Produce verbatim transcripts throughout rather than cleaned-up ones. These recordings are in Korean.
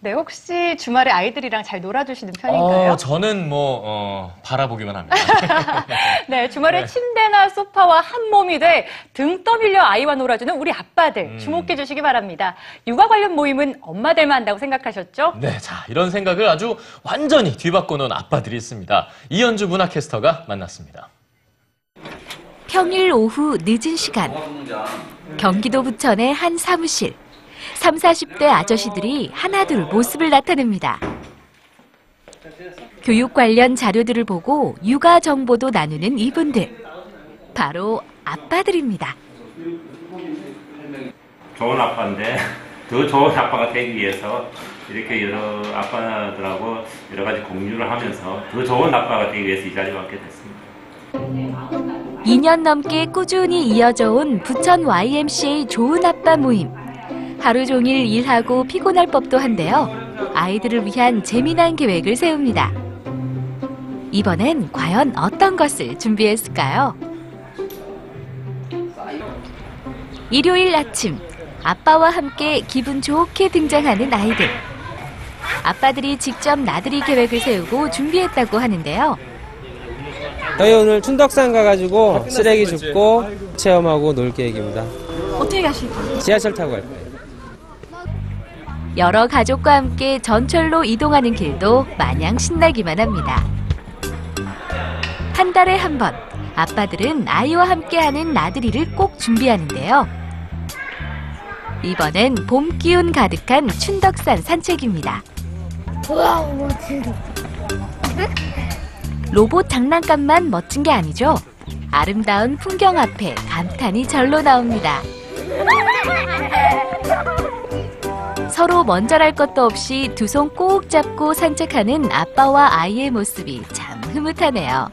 네, 혹시 주말에 아이들이랑 잘 놀아주시는 편인가요? 어, 저는 뭐 어, 바라보기만 합니다. 네, 주말에 네. 침대나 소파와 한 몸이 돼 등 떠밀려 아이와 놀아주는 우리 아빠들 음. 주목해 주시기 바랍니다. 육아 관련 모임은 엄마들만 한다고 생각하셨죠? 네, 자 이런 생각을 아주 완전히 뒤바꿔놓은 아빠들이 있습니다. 이현주 문화캐스터가 만났습니다. 평일 오후 늦은 시간, 경기도 부천의 한 사무실. 삼사십 대 아저씨들이 하나둘 모습을 나타냅니다. 교육 관련 자료들을 보고 육아 정보도 나누는 이분들. 바로 아빠들입니다. 좋은 아빠인데 더 좋은 아빠가 되기 위해서 이렇게 여러 아빠들하고 여러 가지 공유를 하면서 더 좋은 아빠가 되기 위해서 이 자리에 왔게 됐습니다. 이 년 넘게 꾸준히 이어져 온 부천 와이엠씨에이 좋은 아빠 모임. 하루 종일 일하고 피곤할 법도 한데요. 아이들을 위한 재미난 계획을 세웁니다. 이번엔 과연 어떤 것을 준비했을까요? 일요일 아침, 아빠와 함께 기분 좋게 등장하는 아이들. 아빠들이 직접 나들이 계획을 세우고 준비했다고 하는데요. 저희 오늘 춘덕산 가가지고 쓰레기 줍고 체험하고 놀 계획입니다. 어떻게 가실 거예요? 지하철 타고 갈 거예요. 여러 가족과 함께 전철로 이동하는 길도 마냥 신나기만 합니다. 한 달에 한 번, 아빠들은 아이와 함께하는 나들이를 꼭 준비하는데요. 이번엔 봄 기운 가득한 춘덕산 산책입니다. 우와, 멋지다. 로봇 장난감만 멋진 게 아니죠. 아름다운 풍경 앞에 감탄이 절로 나옵니다. 서로 먼저랄 것도 없이 두 손 꼭 잡고 산책하는 아빠와 아이의 모습이 참 흐뭇하네요.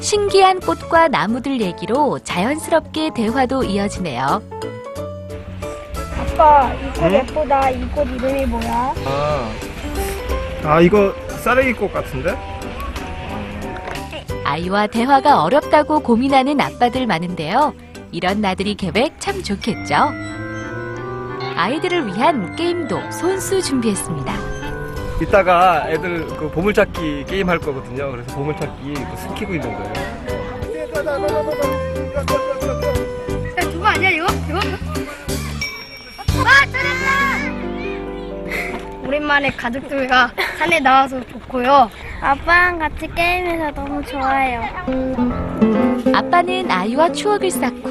신기한 꽃과 나무들 얘기로 자연스럽게 대화도 이어지네요. 아빠, 이 꽃 예쁘다. 이 꽃 이름이 뭐야? 아, 아 이거 쌀레기꽃 같은데? 아이와 대화가 어렵다고 고민하는 아빠들 많은데요. 이런 나들이 계획 참 좋겠죠? 아이들을 위한 게임도 손수 준비했습니다. 이따가 애들 그 보물찾기 게임 할 거거든요. 그래서 보물찾기 스키고 있는 거예요. 그거 아니야 이거? 이거? 아 잘했다! 오랜만에 가족들과 산에 나와서 좋고요. 아빠랑 같이 게임해서 너무 좋아요. 아빠는 아이와 추억을 쌓고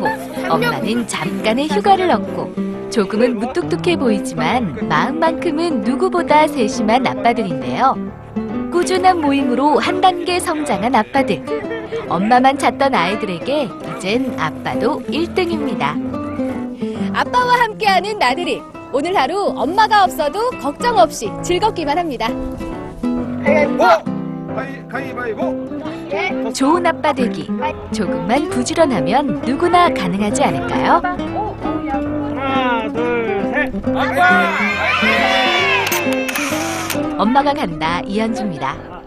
엄마는 잠깐의 휴가를 얻고 조금은 무뚝뚝해 보이지만 마음만큼은 누구보다 세심한 아빠들인데요. 꾸준한 모임으로 한 단계 성장한 아빠들. 엄마만 찾던 아이들에게 이젠 아빠도 일 등입니다. 아빠와 함께하는 나들이. 오늘 하루 엄마가 없어도 걱정 없이 즐겁기만 합니다. 좋은 아빠 되기. 조금만 부지런하면 누구나 가능하지 않을까요? 하나, 둘, 셋. 아빠! 엄마가 간다. 이현주입니다.